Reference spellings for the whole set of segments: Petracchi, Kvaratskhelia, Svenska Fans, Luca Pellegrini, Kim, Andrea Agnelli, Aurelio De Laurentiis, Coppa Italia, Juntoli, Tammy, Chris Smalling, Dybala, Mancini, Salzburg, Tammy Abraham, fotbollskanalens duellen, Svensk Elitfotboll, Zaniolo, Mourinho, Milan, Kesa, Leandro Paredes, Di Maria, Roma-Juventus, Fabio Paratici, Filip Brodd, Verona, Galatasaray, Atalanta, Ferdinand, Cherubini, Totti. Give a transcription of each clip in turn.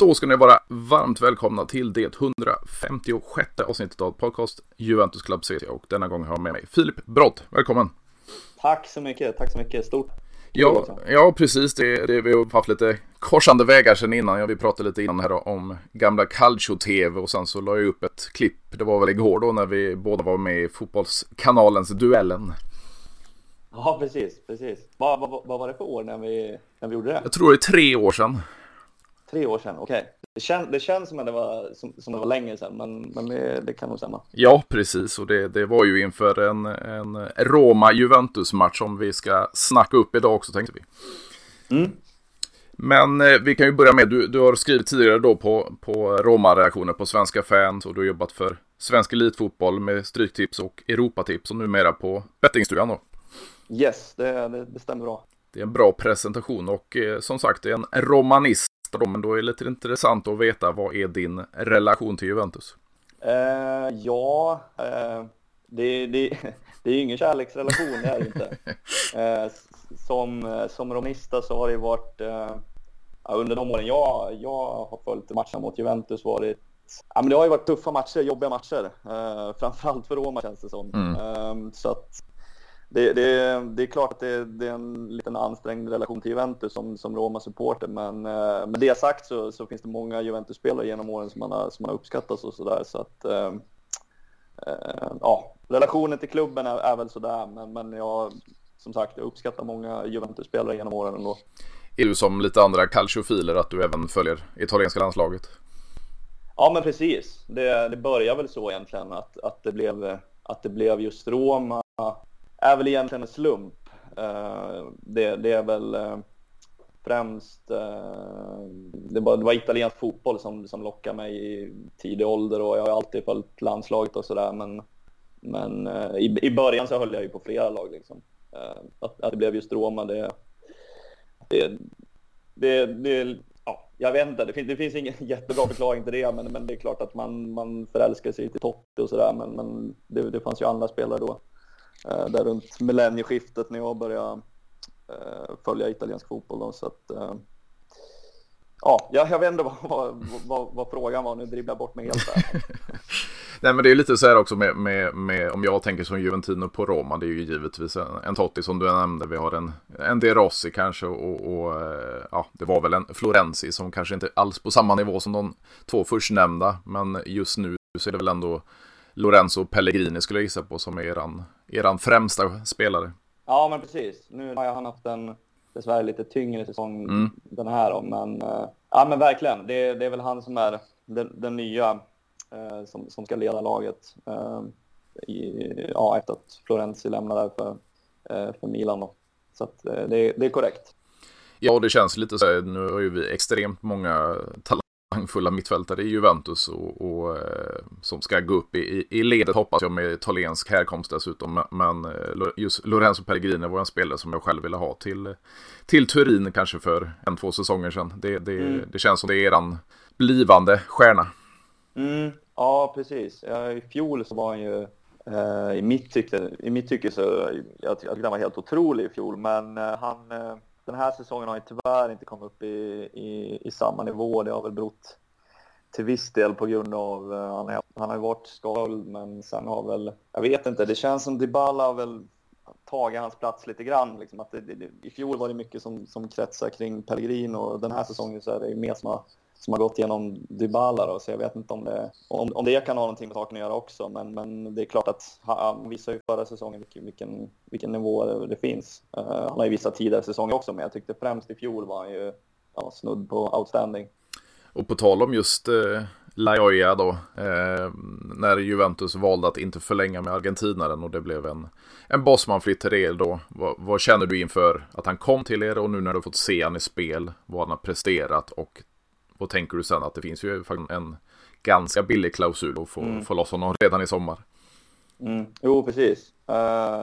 Då ska ni vara varmt välkomna till det 156 avsnittet av podcast Juventus Club Svezia, och denna gång har jag med mig Filip Brodd. Välkommen! Tack så mycket. Stort. Ja, precis. Det vi har haft lite korsande vägar sedan innan. Ja, vi pratade lite innan här om gamla Calcio TV, och sen så la jag upp ett klipp, det var väl igår då, när vi båda var med i fotbollskanalens duellen. Ja, precis. Vad var det för år när vi gjorde det? Jag tror det är 3 år sedan. 3 år sedan, okej. Det känns som att det var länge sedan, men det kan nog stämma. Ja, precis. Och det var ju inför en Roma-Juventus-match som vi ska snacka upp idag också, tänkte vi. Mm. Men vi kan ju börja med, du har skrivit tidigare då på Roma-reaktioner på Svenska Fans, och du har jobbat för Svensk Elitfotboll med stryktips och Europatips, och numera på Bettingstugan då. Yes, det stämmer bra. Det är en bra presentation, och som sagt, det är en romanist. Men då är det lite intressant att veta, vad är din relation till Juventus? Det är ju ingen kärleksrelation, det är inte. Som romista så har det varit, under de åren jag har följt matcherna mot Juventus, det har ju varit tuffa matcher, jobbiga matcher. Framförallt för Roma, känns det som. Mm. Så att det är klart att det är en liten ansträngd relation till Juventus som Roma-supporter, men med det sagt så finns det många Juventus-spelare genom åren som man har uppskattat och sådär, så att relationen till klubben är väl sådär, men jag, som sagt, jag uppskattar många Juventus-spelare genom åren ändå. Är du som lite andra calciofiler att du även följer italienska landslaget? Ja, men precis. Det börjar väl så egentligen, att det blev just Roma. Är väl egentligen en slump. Det är väl främst det var italiensk fotboll som lockade mig i tidig ålder, och jag har alltid följt landslaget och sådär, men i början så höll jag ju på flera lag liksom. Att det blev just Roma, jag vet inte, det finns ingen jättebra förklaring till det, men det är klart att man förälskar sig till Totti och sådär, men det fanns ju andra spelare då. Där runt millennieskiftet när jag började följa italiensk fotboll då, så att jag vet inte vad frågan var, nu dribblar jag bort mig helt där. Nej, men det är lite så här också med om jag tänker som Juventino på Roma, det är ju givetvis en Totti som du nämnde, vi har en De Rossi kanske, och det var väl en Florenzi som kanske inte alls på samma nivå som de två förstnämnda, men just nu så är det väl ändå Lorenzo Pellegrini skulle jag gissa på som eran främsta spelare. Ja, men precis. Nu har han haft en dessvärre lite tyngre säsong den här då, men ja, men verkligen. Det är väl han som är den nya som ska leda laget efter att Florenzi lämnar där för Milan då. Så att, det är korrekt. Ja, det känns lite så här, nu har ju vi extremt många fulla mittfältare i Juventus och som ska gå upp i ledet, hoppas jag, med italiensk härkomst dessutom, men just Lorenzo Pellegrini var en spelare som jag själv ville ha till Turin kanske för 1-2 säsonger sedan. Det känns som det är eran blivande stjärna. Mm. Ja, precis. I fjol så var han ju i mitt tycke så jag tyckte han var helt otrolig i fjol, men han den här säsongen har ju tyvärr inte kommit upp i samma nivå. Det har väl berott till viss del på grund av han har ju varit skadad, men sen har väl, jag vet inte, det känns som Dybala har väl tagit hans plats lite grann liksom, att i fjol var det mycket som kretsar kring Pellegrini, och den här säsongen så är det ju mer som har gått igenom Dybala då, så jag vet inte om det kan ha någonting med saken att göra också, men det är klart att han visar ju förra säsongen vilken nivå det finns. Han har ju visat tidigare säsonger också, men jag tyckte främst i fjol var han ju snudd på outstanding. Och på tal om just La Jolla då, när Juventus valde att inte förlänga med argentinaren och det blev en bossmanflytt till er då, vad känner du inför att han kom till er, och nu när du fått se han i spel, vad han har presterat, och tänker du sen att det finns ju en ganska billig klausul att få loss honom redan i sommar? Mm. Jo, precis.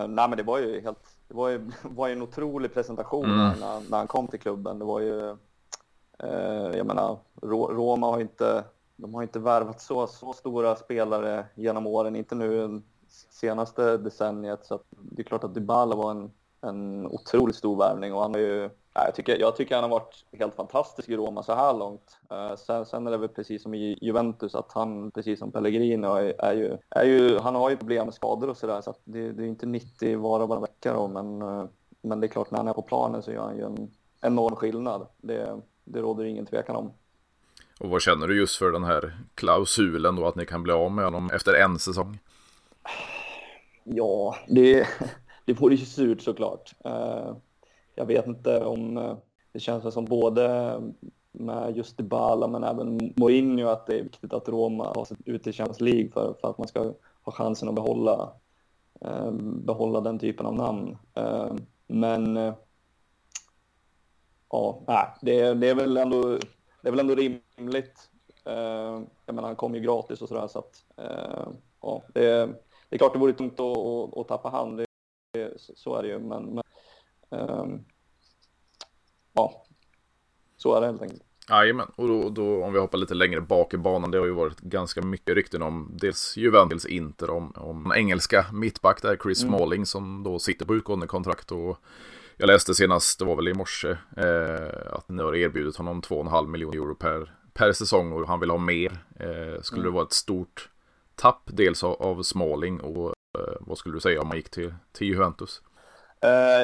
Men det var ju en otrolig presentation när han kom till klubben. Det var ju, jag menar, Roma har inte värvat så stora spelare genom åren, inte nu senaste decenniet, så att det är klart att Dybala var en en otroligt stor värvning, och han har ju, jag tycker han har varit helt fantastisk i Roma så här långt. Sen är det väl precis som i Juventus, att han precis som Pellegrini är ju han har ju problem med skador och sådär, så att det är inte 90 var vecka då, men det är klart, när han är på planen så gör han ju en enorm skillnad. Det råder ingen tvekan om. Och vad känner du just för den här klausulen då, att ni kan bli av med honom efter en säsong? Ja, det vore ju surt såklart. Jag vet inte om det känns som både med just Dybala men även Mourinho att det är viktigt att Roma har sig ut i Champions League för att man ska ha chansen att behålla den typen av namn. Men ja, det är väl ändå rimligt. Jag menar, han kom ju gratis och sådär, så att ja, det är klart det vore tungt att tappa hand. Så är det ju, men ja, så är det helt enkelt. Jajamän, och då om vi hoppar lite längre bak i banan, det har ju varit ganska mycket rykten om dels Juventus, Inter, om engelska mittback där, Chris Smalling, som då sitter på utgående kontrakt, och jag läste senast, det var väl i morse, att ni har erbjudit honom 2,5 miljoner euro per säsong, och han vill ha mer. Skulle det vara ett stort tapp dels av Smalling, och vad skulle du säga om man gick till Juventus?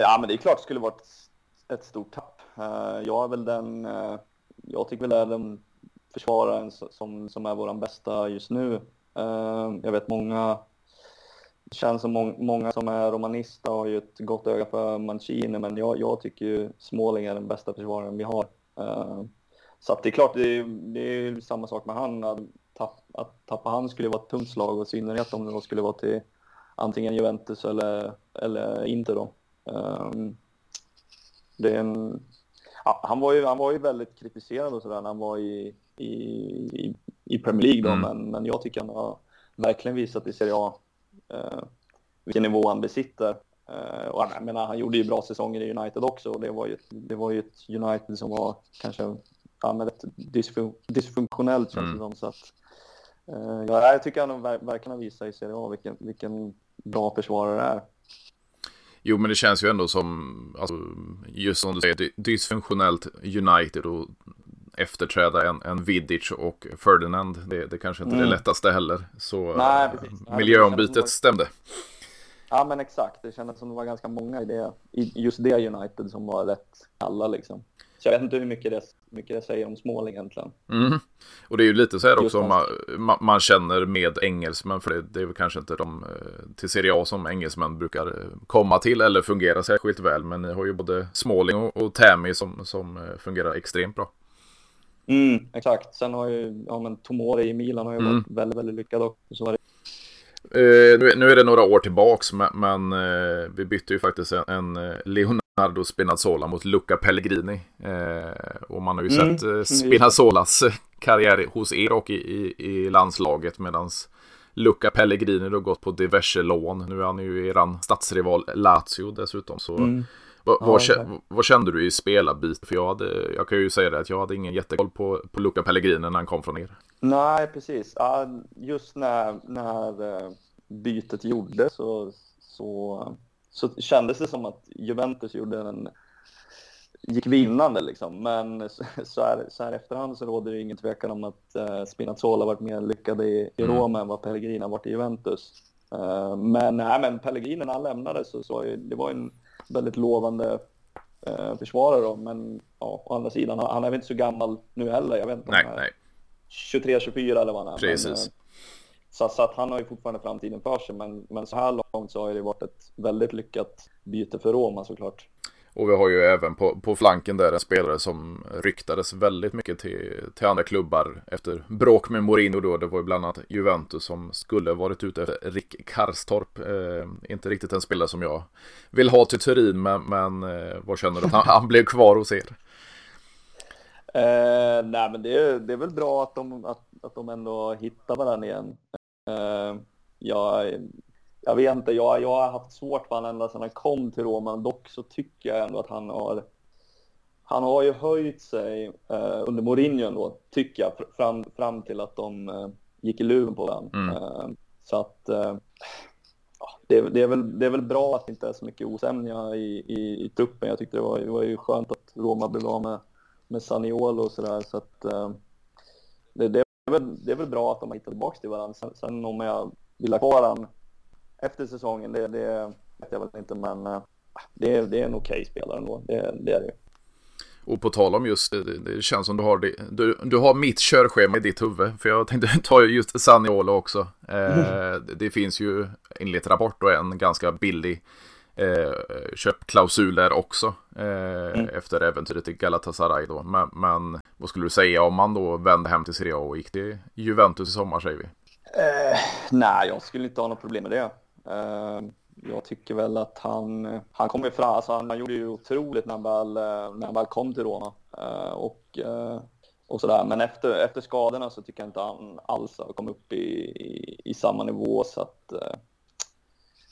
Ja, men det är klart det skulle vara ett stort tapp. Jag tycker väl det är den försvararen som är våran bästa just nu. Jag vet många som är romanister har ju ett gott öga för Mancini, men jag tycker ju Småling är den bästa försvararen vi har. Så att det är klart, det är samma sak med han. Att tappa han skulle vara ett tungt slag, och i synnerhet om det skulle vara till antingen Juventus eller Inter då. Han var ju väldigt kritiserad och sådär när han var i Premier League då, men jag tycker han har verkligen visat i Serie A vilken nivå han besitter. Och jag menar, han gjorde ju bra säsonger i United också, och det var ju ett United som var kanske ett dysfunktionellt, känns det som, så att jag tycker han verkligen visar i Serie A vilken bra försvarare det är. Jo, men det känns ju ändå som, alltså, just som du säger, dysfunktionellt United, och efterträda en Vidic och Ferdinand, det kanske inte är det lättaste heller. Så nej, miljöombytet stämde. Ja, men exakt. Det kändes som det var ganska många i just det United som var rätt alla liksom. Så jag vet inte hur mycket det säger om Småling egentligen. Mm. Och det är ju lite så här också, man känner med engelsmän, för det är väl kanske inte de till Serie A som engelsmän brukar komma till eller fungera särskilt väl, men ni har ju både Småling och Tammy som fungerar extremt bra. Mm, exakt. Sen har ju Tomori i Milan har ju varit väldigt, väldigt lyckad också. Så var det. Nu är det några år tillbaks, men vi bytte ju faktiskt en Leonardo Spinazzola mot Luca Pellegrini, och man har ju sett Spinazzolas karriär hos er och i landslaget, medan Luca Pellegrini då gått på diverse lån. Nu är han ju eran statsrival Lazio dessutom, så vad kände du i spelarbit? För jag kan ju säga det, att jag hade ingen jättekoll på Luca Pellegrini när han kom från er. Nej, precis. Just när bytet gjordes så kändes det som att Juventus gick vinnande liksom. Men så här efterhand så råder det ingen tvekan om att Spinazzola varit mer lyckad i Roma än vad Pellegrini har varit i Juventus. Men Pellegrini, när han lämnade, så det var en väldigt lovande försvarare då. Men ja, å andra sidan, han är väl inte så gammal nu heller. Jag vet inte om han är 23-24 eller vad han är. Precis. Så att han har ju fortfarande framtiden för sig, men så här långt så har det varit ett väldigt lyckat byte för Roma såklart. Och vi har ju även på flanken där en spelare som ryktades väldigt mycket till andra klubbar efter bråk med Mourinho då. Det var ju bland annat Juventus som skulle varit ute efter Rick Karstorp. Inte riktigt en spelare som jag vill ha till Turin, men vad känner du att han blev kvar hos er? Nej, men det är väl bra att de ändå hittar varandra igen. Jag vet inte, jag har haft svårt för han ända sedan han kom till Roma. Dock så tycker jag ändå att han har ju höjt sig under Mourinho då, tycker jag, fram till att de gick i luven på den. Så att ja, det är väl bra att det inte är så mycket osämja i truppen. Jag tyckte det var ju skönt att Roma blev av med Zaniolo och sådär. Så att det är väl bra att de har hittat tillbaka till varandra. Sen om jag vill ha kvar han efter säsongen, det vet jag väl inte, men det är en okej spelare ändå. Det är det. Och på tal om just det känns som du har mitt körschema i ditt huvud. För jag tänkte ta just Zaniolo också. Det finns ju enligt rapport och en ganska billig köpklausul där också. Efter äventyret i Galatasaray då. Men vad skulle du säga om man då vände hem till Serie A och gick till Juventus i sommar, säger vi? Nej, jag skulle inte ha något problem med det. Jag tycker väl att han kom ifrån, alltså han gjorde ju otroligt när han väl kom till Roma och sådär. Men efter skadorna så tycker jag inte han alls har kommit upp i samma nivå, så att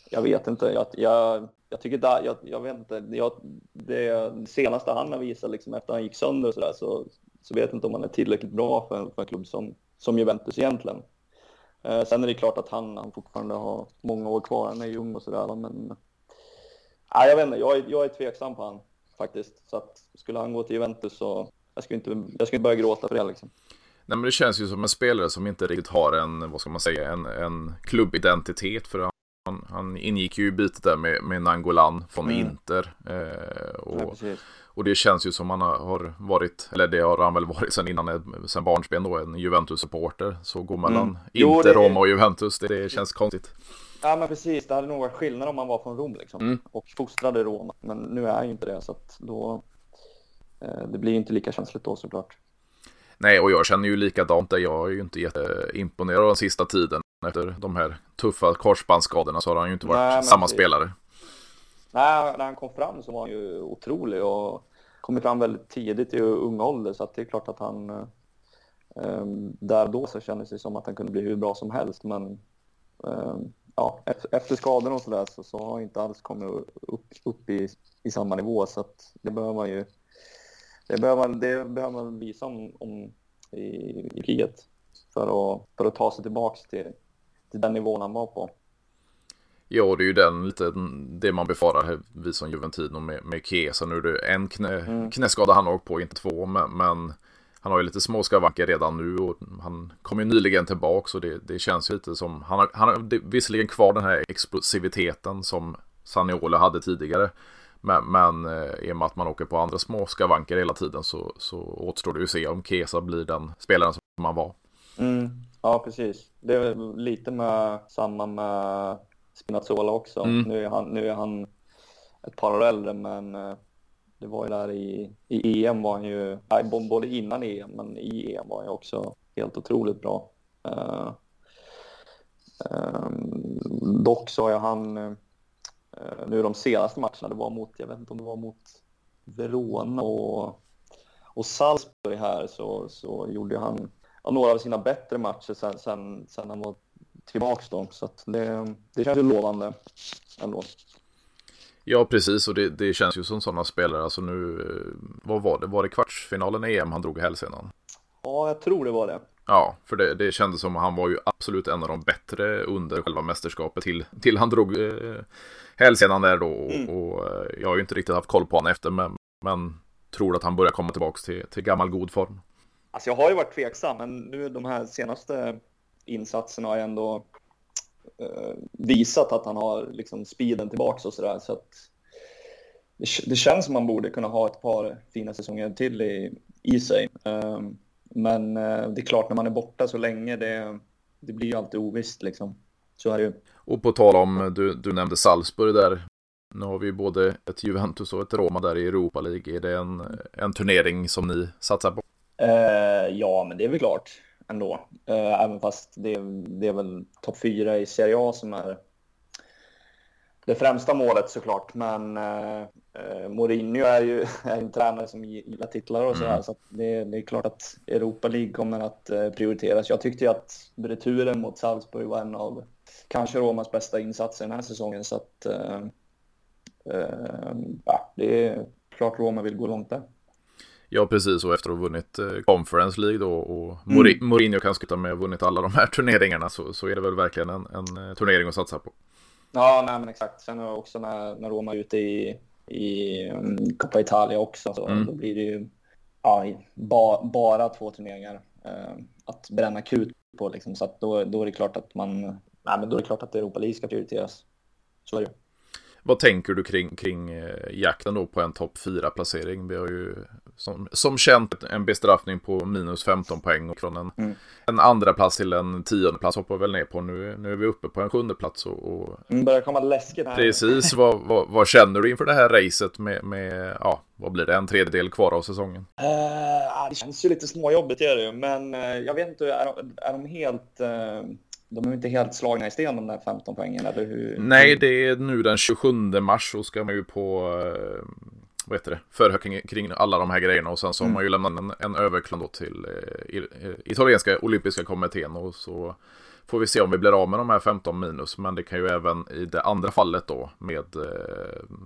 jag vet inte. Jag tycker där, jag vet inte. Det senaste han har visat liksom efter han gick sönder och sådär, så vet jag inte om han är tillräckligt bra för en klubb som Juventus egentligen. Sen är det klart att han fortfarande har många år kvar, han är ju ung och sådär, men nej, jag vet inte, jag är tveksam på han faktiskt. Så att skulle han gå till Juventus så jag skulle inte börja gråta för det liksom. Nej, men det känns ju som en spelare som inte riktigt har en, vad ska man säga, en klubbidentitet, för han ingick ju i bytet där med Nangolan från Inter och det känns ju som han har varit, eller det har han väl varit sen barnsben då, en Juventus-supporter. Så går mellan Inter, Roma och Juventus, det känns konstigt. Ja, men precis, det hade nog varit skillnad om han var från Rom liksom, och fostrade Roma. Men nu är ju inte det, så att då det blir ju inte lika känsligt då såklart. Nej, och jag känner ju likadant där. Jag är ju inte jätteimponerad den sista tiden. Efter de här tuffa korsbandsskadorna så har han ju inte varit samma spelare. Nej, när han kom fram så var han ju otrolig och kom fram väldigt tidigt i unga ålder, så att det är klart att han där då så kändes det som att han kunde bli hur bra som helst, men efter skadorna och sådär så har han inte alls kommit upp i samma nivå, så att det behöver man visa om i kriget för att ta sig tillbaka till den nivån han var på. Ja, det är ju det man befarar här, vi som Juventino med Kesa. Nu är det en knäskada han har åkt på, inte två, men han har ju lite små skavanker redan nu och han kom ju nyligen tillbaka, så det känns ju lite som han har visserligen kvar den här explosiviteten som Zaniolo hade tidigare, men i och med att man åker på andra små skavanker hela tiden så återstår det ju att se om Kesa blir den spelaren som han var. Ja, precis. Det är lite samma med Spinazzola också. Nu är han ett par år äldre, men det var ju där i EM var han ju, nej, både innan EM, men i EM var han ju också helt otroligt bra. Dock så har han nu de senaste matcherna, det var mot, jag vet inte om det var mot Verona och Salzburg här, så gjorde han några av sina bättre matcher sen han var tillbaka då. Så att det känns ju lovande ändå. Ja, precis. Och det känns ju som sådana spelare. Alltså nu, vad var det? Var det kvartsfinalen i EM han drog hälsenan? Ja, jag tror det var det. Ja, för det kändes som att han var ju absolut en av de bättre under själva mästerskapet till han drog hälsenan där då. Och jag har ju inte riktigt haft koll på honom efter, men tror att han börjar komma tillbaka till gammal god form. Alltså jag har ju varit tveksam, men nu de här senaste insatserna har jag ändå visat att han har liksom speeden tillbaka och sådär. Så att det känns som man borde kunna ha ett par fina säsonger till i sig. Men det är klart, när man är borta så länge, det blir ju alltid ovisst liksom. Så är det ju. Och på tal om, du nämnde Salzburg där. Nu har vi både ett Juventus och ett Roma där i Europa League. Är det en turnering som ni satsar på? Ja, men det är väl klart ändå. Även fast det är väl topp 4 i Serie A som är det främsta målet såklart. Men Mourinho är en tränare som gillar titlar och sådär. Så att det är klart att Europa League kommer att prioriteras. Jag tyckte ju att returen mot Salzburg var en av kanske Romas bästa insatser den här säsongen. Så att det är klart Roma vill gå långt där. Ja, precis, och efter att ha vunnit Conference League då, och Mourinho kan skryta med att ha vunnit alla de här turneringarna, så är det väl verkligen en turnering att satsa på. Ja, nej men exakt. Sen också när Roma är ute i Coppa Italia också, så då blir det ju bara två turneringar att bränna krut på liksom. Så att då är det klart att Europa League ska prioriteras. Så är det. Vad tänker du kring jakten då på en topp 4-placering? Vi har ju som känt en bestraffning på minus 15 poäng och från en andra plats till en tionde plats hoppar väl ner på. Nu är vi uppe på en sjunde plats. Det börjar komma läskigt här. Precis, vad känner du inför det här racet med vad blir det, en tredjedel kvar av säsongen? Det känns ju lite småjobbigt är det ju, men jag vet inte, är de helt... De är inte helt slagna i sten, de där 15 poängen, eller hur? Nej, det är nu den 27 mars och ska man ju på förhör kring alla de här grejerna. Och sen så har man ju lämnat en överklagan till italienska olympiska kommittén. Och så får vi se om vi blir av med de här 15 minus. Men det kan ju även i det andra fallet då med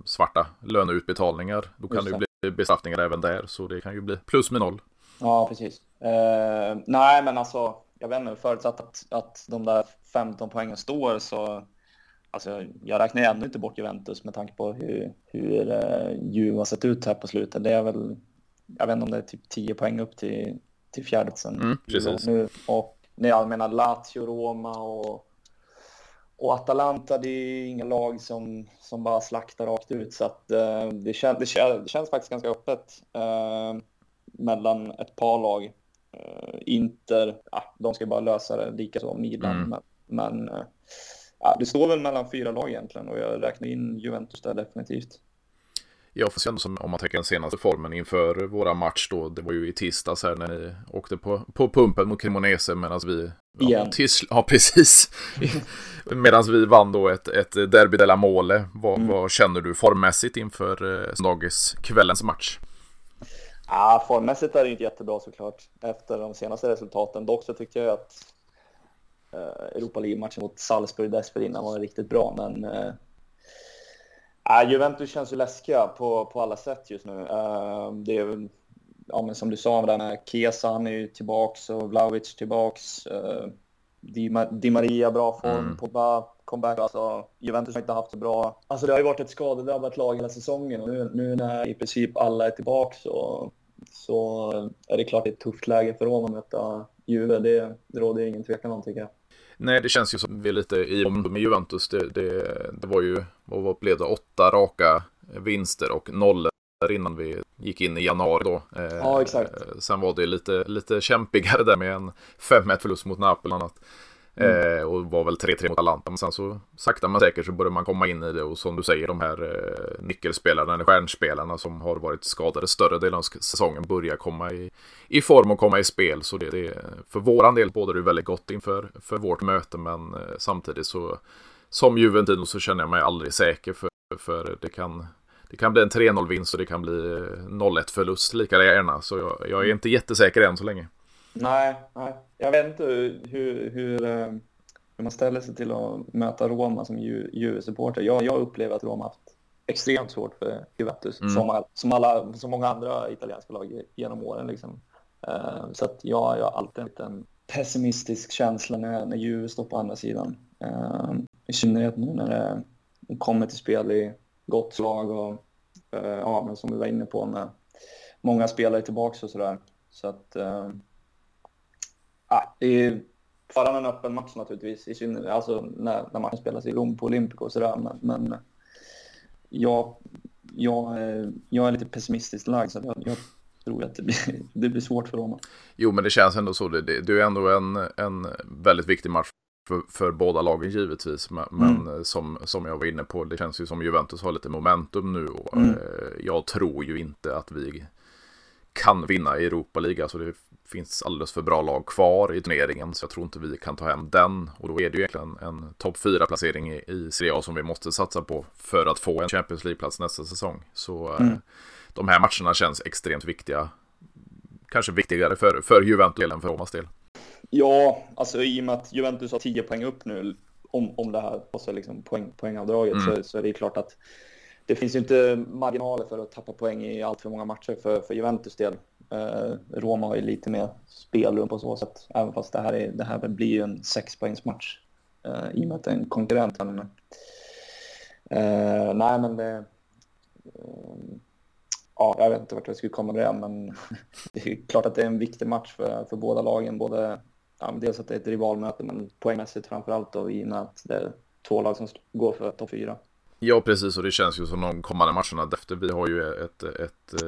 svarta löneutbetalningar. Då kan det ju bli bestraffningar även där, så det kan ju bli plus med noll. Ja, precis. Nej, men alltså... Jag vet inte, förutsatt att de där 15 poängen står, så alltså, jag räknar ju ännu inte bort Juventus med tanke på hur Juve har sett ut här på slutet. Det är väl, jag vet inte om det är typ 10 poäng upp till fjärdeplatsen. Precis. Nu, och jag menar Lazio, Roma och Atalanta, det är inga lag som bara slaktar rakt ut, så att det känns faktiskt ganska öppet mellan ett par lag. Inter, de ska bara lösa det, likaså Milan, men det står väl mellan fyra lag egentligen, och jag räknar in Juventus där definitivt. Ja, för sen om man tänker den senaste formen inför våra match då, det var ju i tisdags här när ni åkte på pumpen mot Cremonese medan vi... precis. Medan vi vann då ett derby della Mole. Vad känner du formmässigt inför kvällens match? Formmässigt är det inte jättebra såklart efter de senaste resultaten. Dock så tyckte jag att Europa League-matchen mot Salzburg dessförinnan var riktigt bra. Men Juventus känns ju läskiga på alla sätt just nu. Det är, men som du sa, den här Kesa, han är ju tillbaks, och Vlahovic tillbaks. Di Maria, bra form, Pogba comeback. Alltså, Juventus har inte haft så bra. Alltså, det har ju varit ett skadedrabbat lag hela säsongen, och nu när i princip alla är tillbaka så är det klart ett tufft läge för Roma att möta Juve. Det råder ju ingen tvekan om, tycker jag. Nej, det känns ju som vi är lite i med Juventus. Det var ju, vad blev det, 8 raka vinster och 0 innan vi gick in i januari då. Ja, exakt. Sen var det lite kämpigare där med en 5-1 förlust mot Napoli och annat. Och var väl 3-3 mot Atalanta. Men sen så sakta men säkert så började man komma in i det. Och som du säger, de här nyckelspelarna eller stjärnspelarna som har varit skadade större delen av säsongen börjar komma i form och komma i spel. Så det för våran del bådar det väldigt gott inför för vårt möte. Men samtidigt så som Juventino så känner jag mig aldrig säker, för det kan bli en 3-0-vinst och det kan bli 0-1-förlust lika gärna. Så jag är inte jättesäker än så länge. Nej. Jag vet inte hur man ställer sig till att möta Roma som Juve-supporter. Jag upplever att Roma har haft extremt svårt för Juventus, som många andra italienska lag genom åren. Liksom. Så att jag har alltid en pessimistisk känsla när Juve står på andra sidan. I synnerhet nu när det kommer till spel i gott slag och men som vi var inne på med många spelare tillbaka och sådär. Så att det är faran en öppen match naturligtvis, i synnerhet alltså när matchen spelas i Rom på Olympico och sådär, men jag är lite pessimistiskt lagd, så jag tror att det blir svårt för Roma. Jo, men det känns ändå så. Det är ändå en väldigt viktig match för båda lagen givetvis, men som jag var inne på, det känns ju som Juventus har lite momentum nu, och jag tror ju inte att vi kan vinna i Europa League. Alltså, det finns alldeles för bra lag kvar i turneringen, så jag tror inte vi kan ta hem den, och då är det ju egentligen en topp 4-placering i Serie A som vi måste satsa på för att få en Champions League-plats nästa säsong. Så de här matcherna känns extremt viktiga, kanske viktigare för Juventus än för Romas del. Ja, alltså i och med att Juventus har 10 poäng upp nu om det här, och så liksom poängavdraget, så är det klart att det finns ju inte marginaler för att tappa poäng i allt för många matcher för Juventus del. Roma har ju lite mer spelrum på så sätt, även fast det här blir ju en 6-poängsmatch i och med att det är en konkurrent. Nej, men det... Ja, jag vet inte vart jag skulle komma med det, men det är klart att det är en viktig match för båda lagen. Både, ja, dels att det är ett rivalmöte, men poängmässigt framförallt då, i och med att det är två lag som går för topp 4. Ja, precis, och det känns ju som de kommande matcherna därefter. Vi har ju ett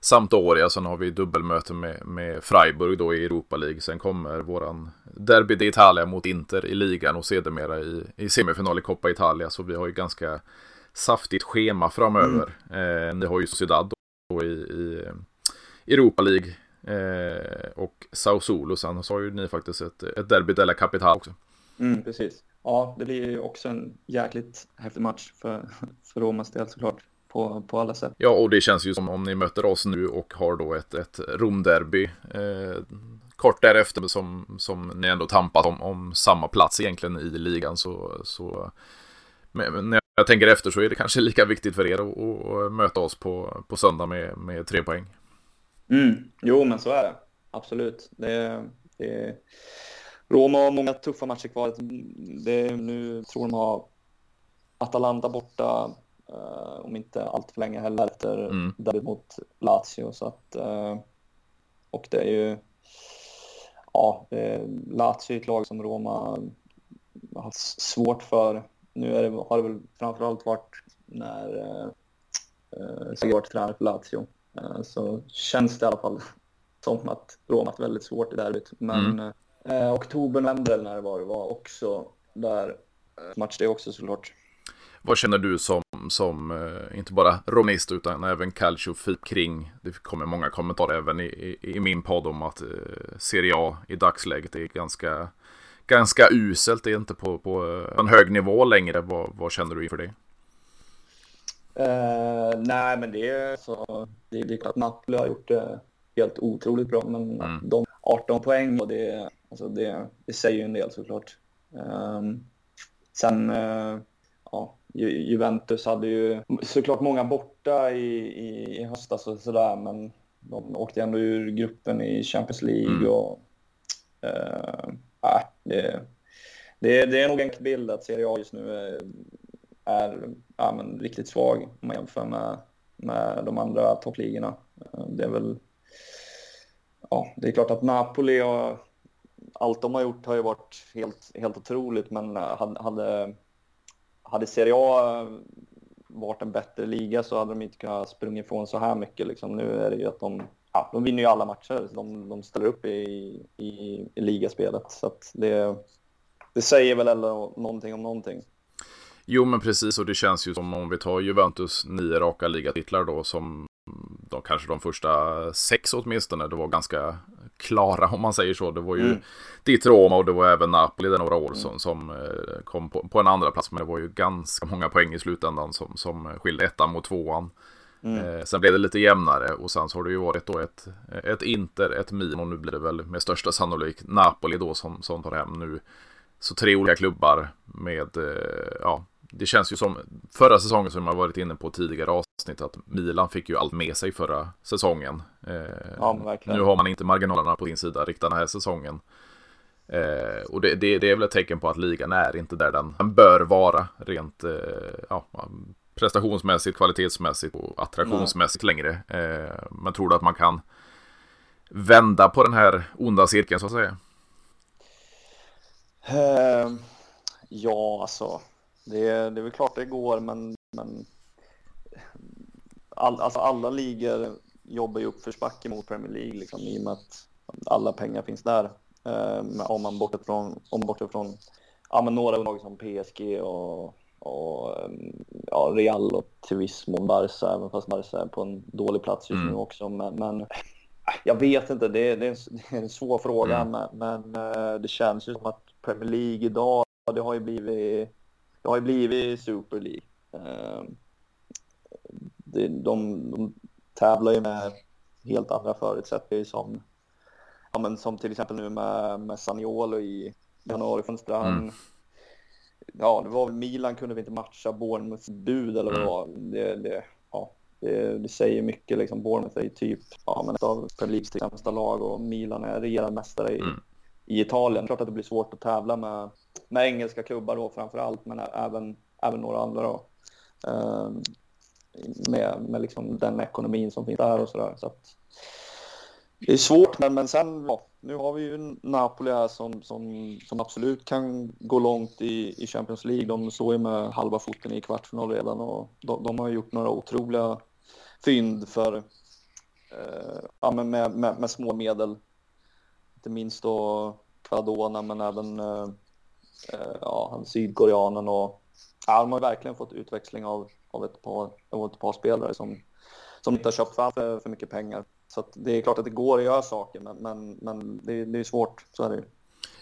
Sampdoria, sen har vi dubbelmöte med Freiburg då i Europa League. Sen kommer våran Derby d'Italia mot Inter i ligan och sedermera i semifinal i Coppa Italia. Så vi har ju ganska saftigt schema framöver. Ni har ju Sociedad då i Europa League och Sassuolo. Sen har ju ni faktiskt ett Derby della Capitale också. Mm, precis. Ja, det blir ju också en jäkligt häftig match för Romas del såklart, på alla sätt. Ja, och det känns ju som om ni möter oss nu och har då ett Rom-derby kort därefter som ni ändå tampat om samma plats egentligen i ligan. Så men när jag tänker efter så är det kanske lika viktigt för er att möta oss på söndag med 3 poäng. Mm. Jo, men så är det. Absolut. Det Roma har många tuffa matcher kvar. Nu tror de har Atalanta borta om inte allt för länge heller efter derbyt mot Lazio, så att, och det är ju Lazio är ett lag som Roma har haft svårt för. Nu har det väl framförallt varit när Sarri varit tränare för Lazio, så känns det i alla fall som att Roma har haft väldigt svårt i derbyt, men oktober november när det var också där match det också såklart. Vad känner du som inte bara romist utan även calciofil kring? Det kommer många kommentarer även i min podd om att Serie A i dagsläget är ganska uselt. Det är inte på en hög nivå längre. Vad känner du inför det? Nej, men det är så. Det är klart att Napoli har gjort det helt otroligt bra, men de 18 poäng och det säger ju en del såklart. Juventus hade ju såklart många borta i höstas och sådär, men de åkte ändå ur gruppen i Champions League och det är nog en bild att Serie A just nu är riktigt svag om man jämför med de andra toppligorna. Det är väl det är klart att Napoli och allt de har gjort har ju varit helt otroligt, men hade Serie A varit en bättre liga så hade de inte kunnat sprunga ifrån så här mycket liksom. Nu är det ju att de vinner ju alla matcher, de ställer upp i ligaspelet, så att det säger väl eller någonting om någonting. Jo, men precis, och det känns ju som om vi tar Juventus 9 raka ligatitlar då, som då kanske de första 6 åtminstone det var ganska klara om man säger så. Det var ju ditt Roma och det var även Napoli där några år som kom på en andra plats, men det var ju ganska många poäng i slutändan som skilde ettan mot tvåan. Sen blev det lite jämnare och sen så har det ju varit då ett Inter, ett Milan och nu blir det väl med största sannolik Napoli då som tar hem nu. Så 3 olika klubbar med det känns ju som förra säsongen, som jag varit inne på tidigare avsnitt, att Milan fick ju allt med sig förra säsongen. Nu har man inte marginalerna på sin sida riktigt den här säsongen. Och det är väl ett tecken på att ligan är inte där den bör vara rent prestationsmässigt, kvalitetsmässigt och attraktionsmässigt längre. Men tror du att man kan vända på den här onda cirkeln så att säga? Det är väl klart det går, men alla ligor jobbar ju upp för spacken mot Premier League liksom, i och med att alla pengar finns där. Om man bortifrån några undantag som PSG och Real och Turismo och Barca, även fast Barca är på en dålig plats just nu också. Men jag vet inte, det är en svår fråga, men det känns ju som att Premier League idag, det har ju blivit Super League. De tävlar ju med helt andra förutsättningar som till exempel nu med Zaniolo i januarifönstret. Det var Milan kunde vi inte matcha Bournemouths bud eller vad det var. Det säger mycket liksom. Bournemouth är typ av Premier Leagues till sämsta lag och Milan är regerande mästare i Italien. Klart att det blir svårt att tävla med engelska klubbar då framförallt, men även även några andra då, med liksom den ekonomin som finns där och sådär. Så att det är svårt, men sen ja, nu har vi ju Napoli här som absolut kan gå långt i Champions League. De står ju med halva foten i kvartsfinal redan, och de har gjort några otroliga fynd för med små medel. Inte minst då Kvadona, men även han sydkoreanen, och de har verkligen fått utväxling av ett par spelare som inte har köpt för mycket pengar. Så att det är klart att det går att göra saker, men det är svårt, så är det ju.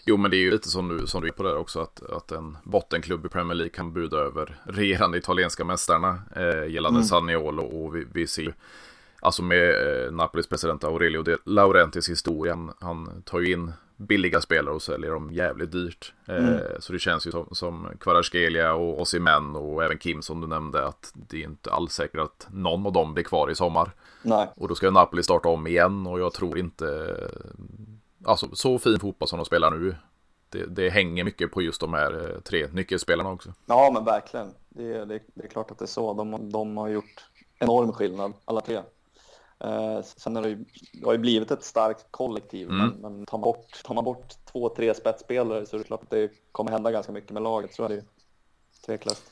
Jo, men det är ju lite som du är på där också, att en bottenklubb i Premier League kan buda över regerande italienska mästarna gällande Zaniolo, och vi ser ju, alltså med Napolis president Aurelio De Laurentiis historien, han tar ju in billiga spelare och säljer dem jävligt dyrt. Så det känns ju som Kvaratskhelia och Osimhen och även Kim som du nämnde, att det är inte alls säkert att någon av dem blir kvar i sommar. Nej. Och då ska Napoli starta om igen, och jag tror inte, alltså så fin fotboll som de spelar nu, det hänger mycket på just de här tre nyckelspelarna också. Ja, men verkligen, det är klart att det är så. De har gjort enorm skillnad alla tre. Sen har det blivit ett starkt kollektiv, men tar man bort 2-3 spetsspelare, så är det klart att det kommer hända ganska mycket med laget, så är det ju tveklöst.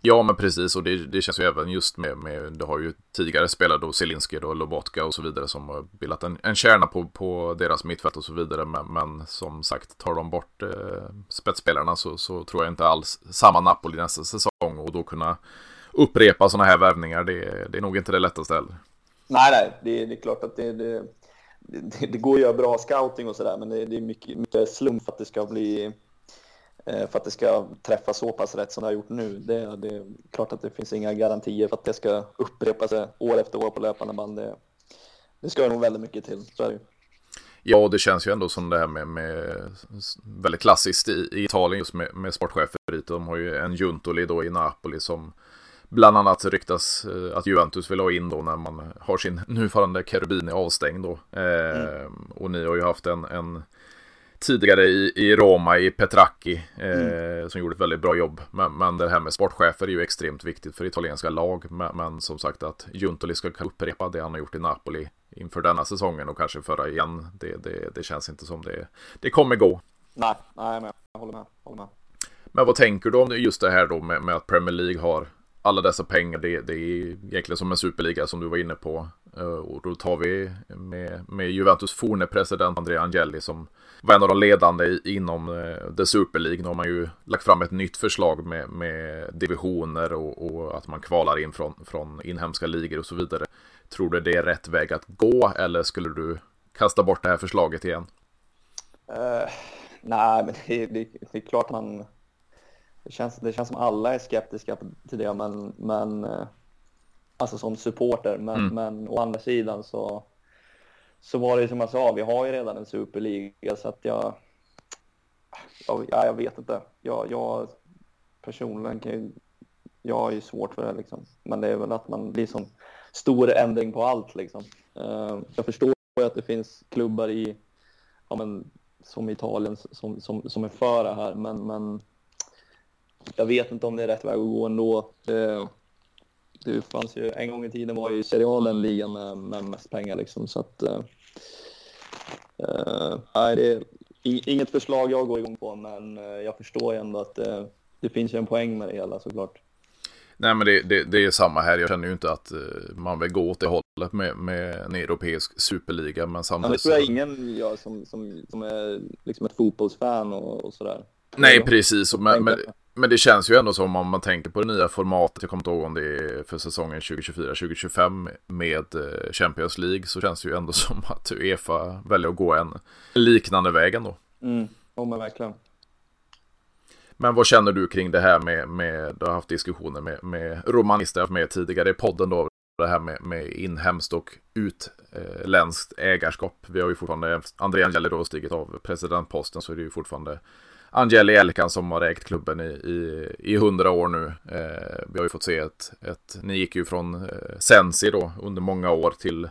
Ja, men precis, och det känns ju även just med det har ju tidigare spelare då, Zielinski och Lobotka och så vidare, som har bildat en kärna på deras mittfält och så vidare, men som sagt, tar de bort spetsspelarna så tror jag inte alls samma Napoli nästa säsong, och då kunna upprepa såna här värvningar, det är nog inte det lättaste heller. Nej, det är klart att det går att göra bra scouting och sådär, men det är mycket slump för att det ska bli, för att det ska träffa så pass rätt som det har gjort nu. Det är klart att det finns inga garantier för att det ska upprepa sig år efter år på löpande band. Det ska nog väldigt mycket till, så är det ju. Ja, det känns ju ändå som det här med väldigt klassiskt i Italien, just med sportchefer. De har ju en Juntoli då i Napoli som bland annat ryktas att Juventus vill ha in då, när man har sin nuvarande Cherubini avstängd då. Och ni har ju haft en tidigare i Roma, i Petracchi, som gjorde ett väldigt bra jobb. Men det här med sportchefer är ju extremt viktigt för italienska lag. Men som sagt, att Juntoli ska upprepa det han har gjort i Napoli inför denna säsongen och kanske förra igen, det känns inte som det kommer gå. Nej, men jag håller med. Men vad tänker du om just det här då med att Premier League har alla dessa pengar, det är egentligen som en superliga som du var inne på. Och då tar vi med Juventus forne president Andrea Agnelli, som var en av de ledande inom The Super League. Nu har man ju lagt fram ett nytt förslag med divisioner och att man kvalar in från inhemska ligor och så vidare. Tror du det är rätt väg att gå, eller skulle du kasta bort det här förslaget igen? Nej, men det är klart man... Det känns som alla är skeptiska till det, men alltså som supporter, men å andra sidan så var det som jag sa, vi har ju redan en superliga, så att jag vet inte. Jag personligen jag är ju svårt för det liksom, men det är väl att man blir som stor ändring på allt liksom. Jag förstår att det finns klubbar i som Italien som är för det här, men jag vet inte om det är rätt väg att gå ändå. Det fanns ju en gång i tiden, var ju Serie A den ligan med mest pengar liksom, så att nej, det är inget förslag jag går igång på, men jag förstår ju ändå att det finns ju en poäng med det hela, såklart. Nej, men det är samma här. Jag känner ju inte att man vill gå åt det hållet med en europeisk superliga, men samtidigt så... Ja, det tror jag ingen gör som är liksom ett fotbollsfan och sådär. Nej, precis. Men det känns ju ändå som, om man tänker på det nya formatet, jag kommer inte ihåg om det är för säsongen 2024-2025 med Champions League, så känns det ju ändå som att UEFA väljer att gå en liknande väg ändå. Men verkligen. Men vad känner du kring det här med du har haft diskussioner med romanister med tidigare i podden då, det här med inhemskt och utländskt ägarskap? Vi har ju fortfarande Andrea Agnelli då stigit av presidentposten, så är det ju fortfarande Agnelli Elkan som har ägt klubben i 100 år nu. Vi har ju fått se ni gick ju från Sensi då under många år till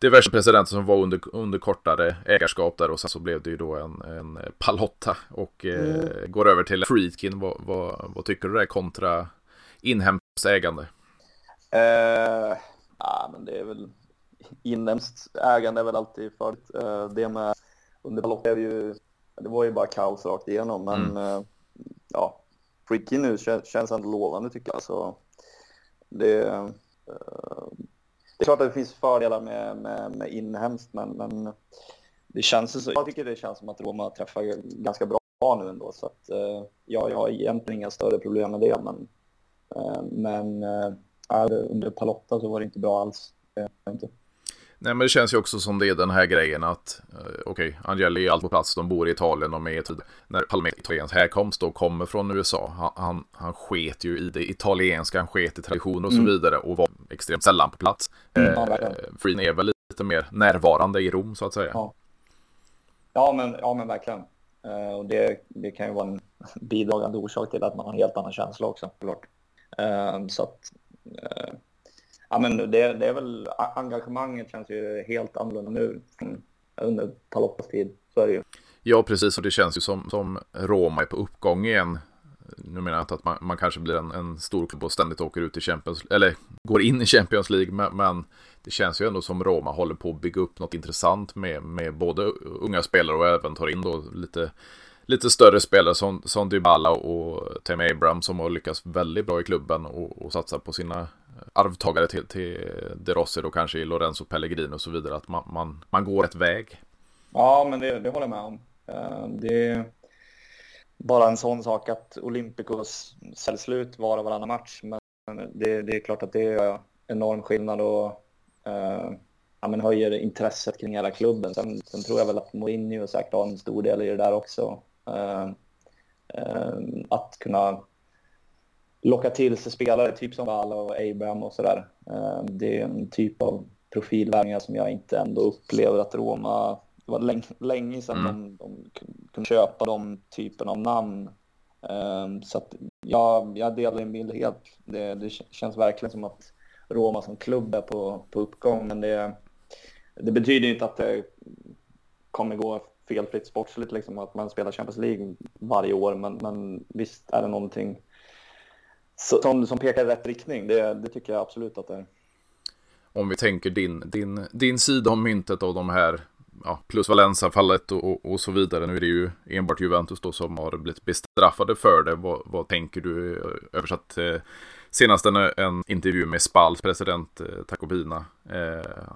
diverse presidenter som var under kortare ägarskap där, och sen så blev det ju då en Pallotta och går över till Friedkin. Vad tycker du det kontra inhemskt ägande? Men det är väl inhemskt ägande är väl alltid förut. Det med under Pallotta det var ju bara kaos rakt igenom, men ja, Friedkin nu känns ändå lovande tycker jag, så det är klart att det finns fördelar med inhemskt, men det känns så. Jag tycker det känns som att Roma träffar ganska bra nu ändå, så att jag har egentligen inga större problem med det, men under Pallotta så var det inte bra alls. Inte. Nej, men det känns ju också som det är den här grejen att okej, Agnelli är allt på plats, de bor i Italien och med när italiensk härkomst då kommer från USA. Han sket ju i det italienska, han sket i traditioner och så vidare och var extremt sällan på plats. Friden är väl lite mer närvarande i Rom så att säga. Ja men verkligen. Och det kan ju vara en bidragande orsak till att man har en helt annan känsla också. Så att ja, men det är väl, engagemanget känns ju helt annorlunda nu under Palottas tid, så är det ju. Ja, precis, och det känns ju som Roma är på uppgång igen. Nu menar jag att man kanske blir en stor klubb och ständigt åker ut i Champions, eller går in i Champions League, men det känns ju ändå som Roma håller på att bygga upp något intressant med både unga spelare och även tar in då lite större spelare som Dybala och Tammy Abraham som har lyckats väldigt bra i klubben och satsar på sina arvtagare till De Rossi och kanske Lorenzo Pellegrini och så vidare, att man går rätt väg. Ja, men det håller jag med om. Det är bara en sån sak att Olympiakos säljs slut var och varannan match, men det är klart att det är enorm skillnad och höjer intresset kring hela klubben. Sen tror jag väl att Mourinho säkert har en stor del i det där också. Att kunna locka till sig spelare, typ som Val och Abraham och sådär. Det är en typ av profilvärvningar som jag inte ändå upplever att Roma, det var länge sedan de kunde köpa de typen av namn. Så att jag delar en bild helt. Det känns verkligen som att Roma som klubb är på uppgång, men det betyder inte att det kommer gå felfritt sportsligt liksom, att man spelar Champions League varje år, men visst är det någonting som pekar i rätt riktning. Det tycker jag absolut att det är. Om vi tänker din sida om myntet av de här, ja, plus Valencia-fallet och så vidare. Nu är det ju enbart Juventus då som har blivit bestraffade för det. Vad tänker du? Översatt senast en intervju med Spals president Tacopina.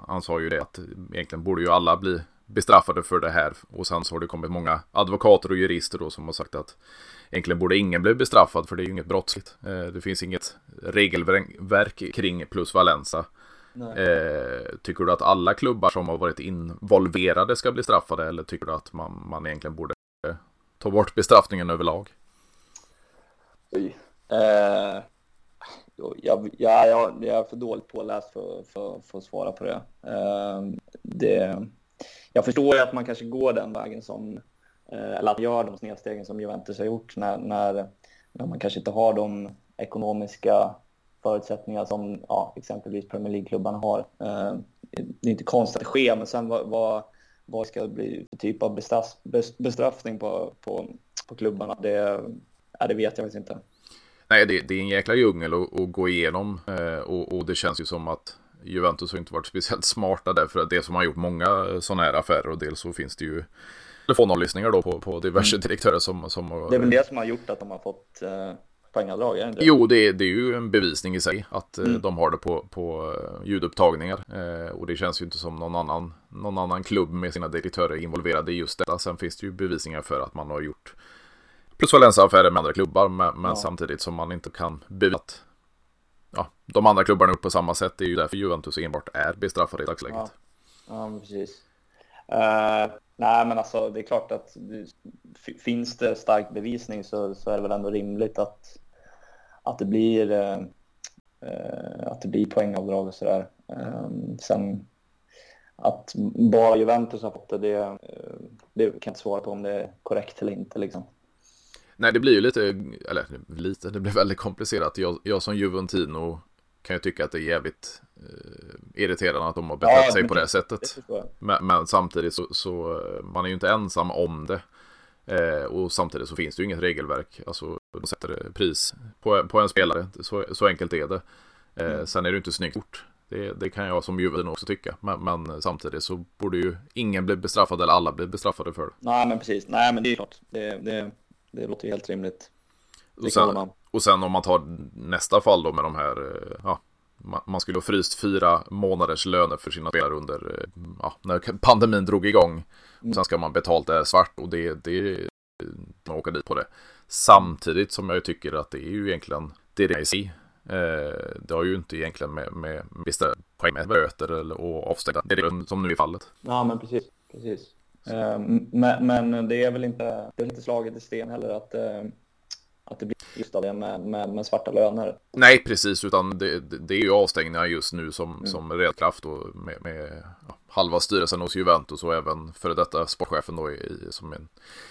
Han sa ju det att egentligen borde ju alla bli bestraffade för det här, och sen så har det kommit många advokater och jurister då som har sagt att egentligen borde ingen bli bestraffad för det är ju inget brottsligt. Det finns inget regelverk kring plus Valenza. Tycker du att alla klubbar som har varit involverade ska bli straffade, eller tycker du att man egentligen borde ta bort bestraffningen överlag? Jag är för dåligt påläst för att svara på det. Jag förstår att man kanske går den vägen som, eller att gör de snedstegen som Juventus har gjort när man kanske inte har de ekonomiska förutsättningar som exempelvis Premier League-klubbarna har. Det är inte konstigt att ske, men sen vad ska det bli för typ av bestraffning på klubbarna? Det vet jag faktiskt inte. Nej, det är en jäkla djungel att gå igenom och det känns ju som att Juventus har inte varit speciellt smarta där, för det som har gjort många sådana här affärer, och dels så finns det ju telefonavlyssningar då på diverse direktörer som har... Det är väl det som har gjort att de har fått pengadrag, är det inte? Jo, det är ju en bevisning i sig att de har det på ljudupptagningar, och det känns ju inte som någon annan klubb med sina direktörer involverade i just detta. Sen finns det ju bevisningar för att man har gjort plus Valenza-affärer med andra klubbar, men samtidigt som man inte kan bevisa att de andra klubbarna upp på samma sätt. Det är ju därför Juventus enbart är bestraffade i dagsläget. Ja precis. Nej, men alltså det är klart att finns det stark bevisning så är det väl ändå rimligt att det blir poängavdrag och sådär. Sen att bara Juventus har fått det kan jag inte svara på om det är korrekt eller inte liksom. Nej, det blir ju det blir väldigt komplicerat. Jag som Juventino kan ju tycka att det är jävligt irriterande att de har betett sig på det sättet. Men samtidigt så man är ju inte ensam om det. Och samtidigt så finns det ju inget regelverk. Alltså de sätter pris på en spelare. Så enkelt är det. Sen är det ju inte snyggt gjort. Det kan jag som Juven också tycka. Men samtidigt så borde ju ingen bli bestraffad eller alla bli bestraffade för det. Nej, men precis. Nej, men det är klart. Det låter ju helt rimligt. Och sen om man tar nästa fall då med de här... Ja, man skulle ha fryst 4 månaders löner för sina spelare under... Ja, när pandemin drog igång. Och sen ska man betalt det svart och det man åker dit på det. Samtidigt som jag tycker att det är ju egentligen... Det är i sig. Det har ju inte egentligen med vissa poäng med böter och avstängda. Det är det som nu är fallet. Ja, men precis. Men det är väl inte slaget i sten heller att det blir just av det med svarta löner. Nej, precis, utan det är ju avstängningar just nu som redkraft och med halva styrelsen hos Juventus och även före detta sportchefen då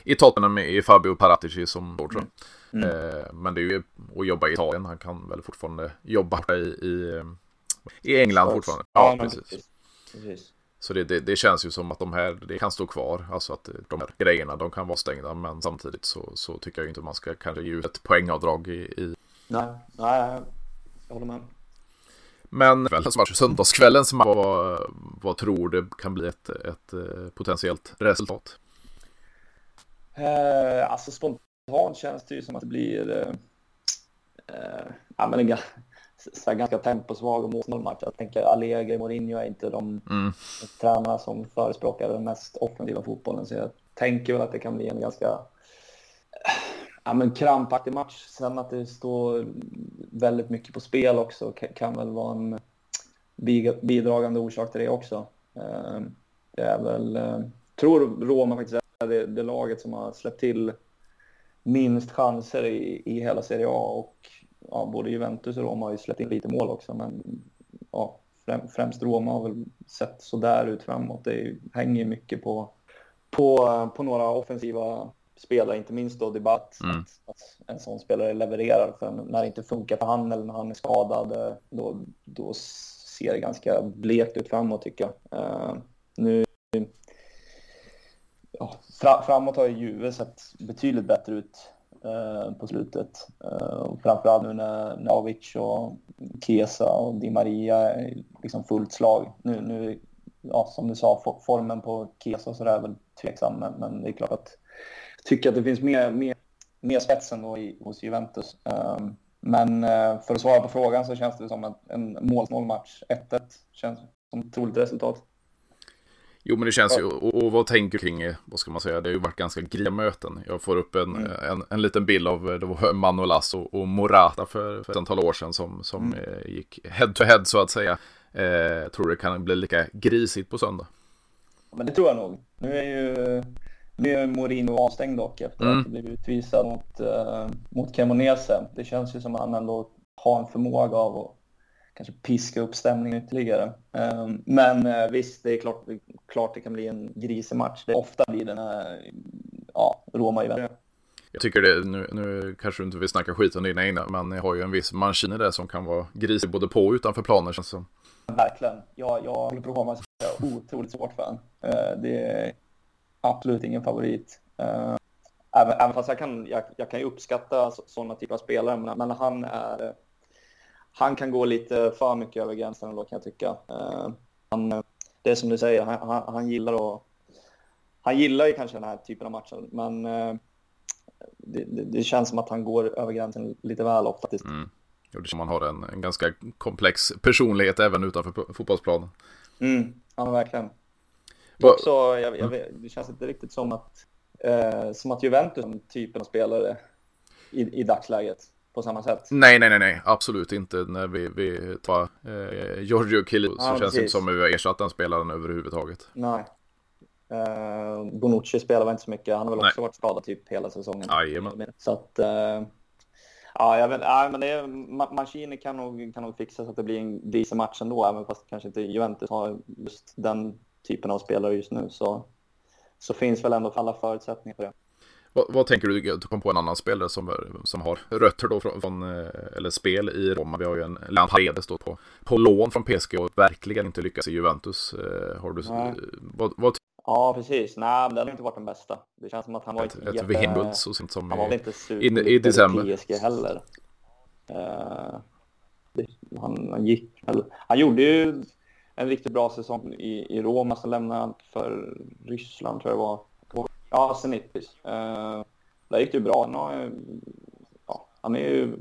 i Tottenham i Fabio Paratici som sportchef. Men det är ju att jobba i Italien. Han kan väl fortfarande jobba i England fortfarande. Ja, precis. Så det känns ju som att de här, det kan stå kvar. Alltså att de här grejerna, de kan vara stängda. Men samtidigt så tycker jag inte att man ska kanske ge ut ett poängavdrag i... Nej, jag håller med. Men söndagskvällen som vad tror det kan bli ett potentiellt resultat? Alltså spontant känns det ju som att det blir ganska temposvag och målsnålmatch. Jag tänker Allegri, Mourinho är inte de tränare som förespråkar den mest offensiva fotbollen, så jag tänker väl att det kan bli en ganska krampaktig match. Sen att det står väldigt mycket på spel också kan väl vara en bidragande orsak till det också. Det är väl, tror Roma faktiskt är det laget som har släppt till minst chanser i hela Serie A, och ja, både Juventus och Roma har ju släppt in lite mål också, men ja, främst Roma har väl sett så där ut framåt. Det hänger mycket på några offensiva spelare, inte minst då Dybala, att en sån spelare levererar. För när det inte funkar för han eller när han är skadad, då ser det ganska blekt ut framåt, tycker jag. Framåt har ju Juve sett betydligt bättre ut på slutet, och framförallt nu när Avic och Kesa och Di Maria är liksom fullt slag. Nu ja, som du sa, formen på Kesa och så där är väl tveksam, men det är klart att jag tycker att det finns mer spetsen då hos Juventus. Men för att svara på frågan så känns det som en mål-0-match. 1-1 känns som ett troligt resultat. Jo, men det känns ju, och vad tänker du kring, vad ska man säga, det har ju varit ganska grina möten. Jag får upp en liten bild av, det var Manolas och Morata för ett antal år sedan som gick head to head, så att säga. Tror det kan bli lika grisigt på söndag? Men det tror jag nog. Nu är Mourinho avstängd dock efter att bli utvisad mot Cremonese. Det känns ju som att han ändå har en förmåga av att kanske piska upp stämningen ytterligare. Men visst, det är klart det kan bli en grisematch. Det är ofta vid den här Roma event. Jag tycker det, nu kanske du inte vill snacka skit om dina egna, men jag har ju en viss manchin i det som kan vara grisig både på och utanför planer, känns som. Verkligen. Jag håller på att vara otroligt svårt fan. Det är absolut ingen favorit. Även fast jag kan ju uppskatta sådana typer av spelare, men han kan gå lite för mycket över gränsen då, kan jag tycka. Det är som du säger, han gillar ju kanske den här typen av matcher, men det känns som att han går över gränsen lite väl ofta. Man har en ganska komplex personlighet även utanför fotbollsplanen. Ja, verkligen. Också, det känns inte riktigt som att Juventus är typen av spelare i dagsläget. På samma sätt. Nej, absolut inte. När vi tar Giorgio Chiellini, så känns det inte som att vi har ersatt den spelaren överhuvudtaget. Nej. Bonucci spelar väl inte så mycket. Han har väl också varit skadad typ hela säsongen. Jajamän. Så att Mancini kan nog fixa så att det blir en grisig match ändå, även fast kanske inte Juventus har just den typen av spelare just nu, så finns väl ändå alla förutsättningar för det. Vad tänker du, du kom på en annan spelare som har rötter då från eller spel i Roma? Vi har ju en Leonardo Paredes då på lån från PSG och verkligen inte lyckats i Juventus. Har du vad ja, precis. Nej, men det hade inte varit den bästa. Det känns som att han var inte super i december PSG heller. Han gick väl. Han gjorde ju en riktigt bra säsong i Roma, så lämnade han för Ryssland, tror jag var. Ja, Senitpis. Där gick det ju bra. Han är ju...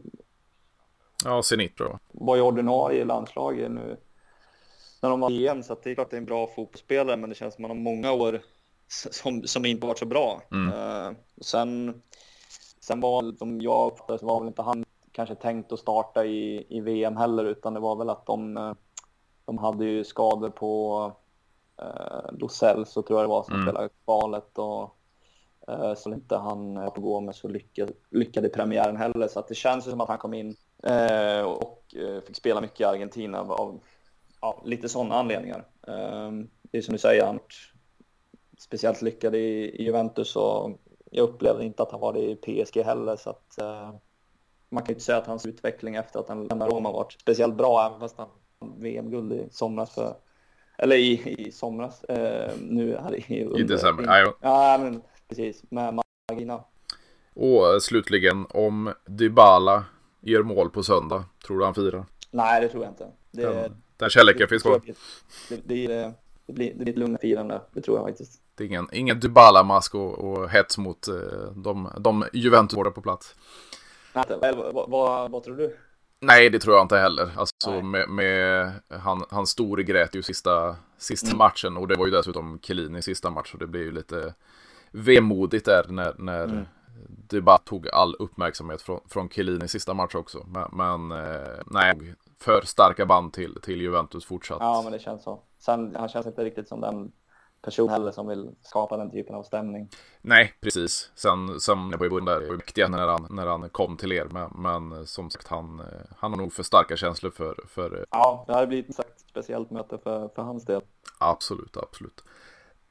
Ja, Senit, tror jag. Var ju ordinarie i landslaget nu. När de var igen, så det är klart att det är en bra fotbollsspelare, men det känns som att man har många år som inte varit så bra. Mm. Sen var, som jag uppfattade, så var väl inte han kanske tänkt att starta i VM heller, utan det var väl att de hade ju skador på Losell, så tror jag det var, som spelade kvalet, och så inte han på gå med så lyckade premiären heller, så att det känns som att han kom in och fick spela mycket i Argentina av lite sådana anledningar. Det är som du säger, han speciellt lyckad i Juventus, och jag upplevde inte att han var det i PSG heller, så att man kan ju inte säga att hans utveckling efter att han lämnade Roma varit speciellt bra, även fast han VM-guld i somras för, eller i somras nu här i december. Ja, men precis, med Magina. Och slutligen, om Dybala gör mål på söndag, tror du han firar? Nej, det tror jag inte. Där kärleken finns kvar. Det blir ett lugnt firande, det tror jag faktiskt. Det är ingen Dybala-mask och hets mot de Juventus-vårdare på plats. Nej, vad tror du? Nej, det tror jag inte heller. Alltså, med han storgrät ju sista matchen, och det var ju dessutom Chiellini i sista match, så det blev ju lite vemodigt där när det bara tog all uppmärksamhet från Chiellini i sista match också. Men nej, för starka band till Juventus fortsatt. Ja, men det känns så. Sen, han känns inte riktigt som den person heller som vill skapa den typen av stämning. Nej, precis. Sen var ju början där mäktiga när han kom till er, men som sagt, han har nog för starka känslor för... Ja, det här blir ett speciellt möte för hans del. Absolut.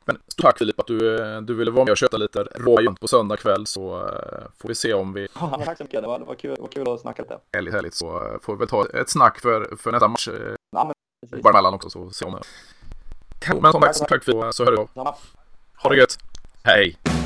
Men stort tack, Filip, att du ville vara med och köta lite råjunt på söndag kväll, så får vi se om vi... Ja, tack så mycket. Det var kul att snacka lite. Härligt. Så får vi väl ta ett snack för nästa match. Ja, men... Bara mellan också, så se om det. Men som sagt, tack för att du så hör du. Ha det gött. Hej.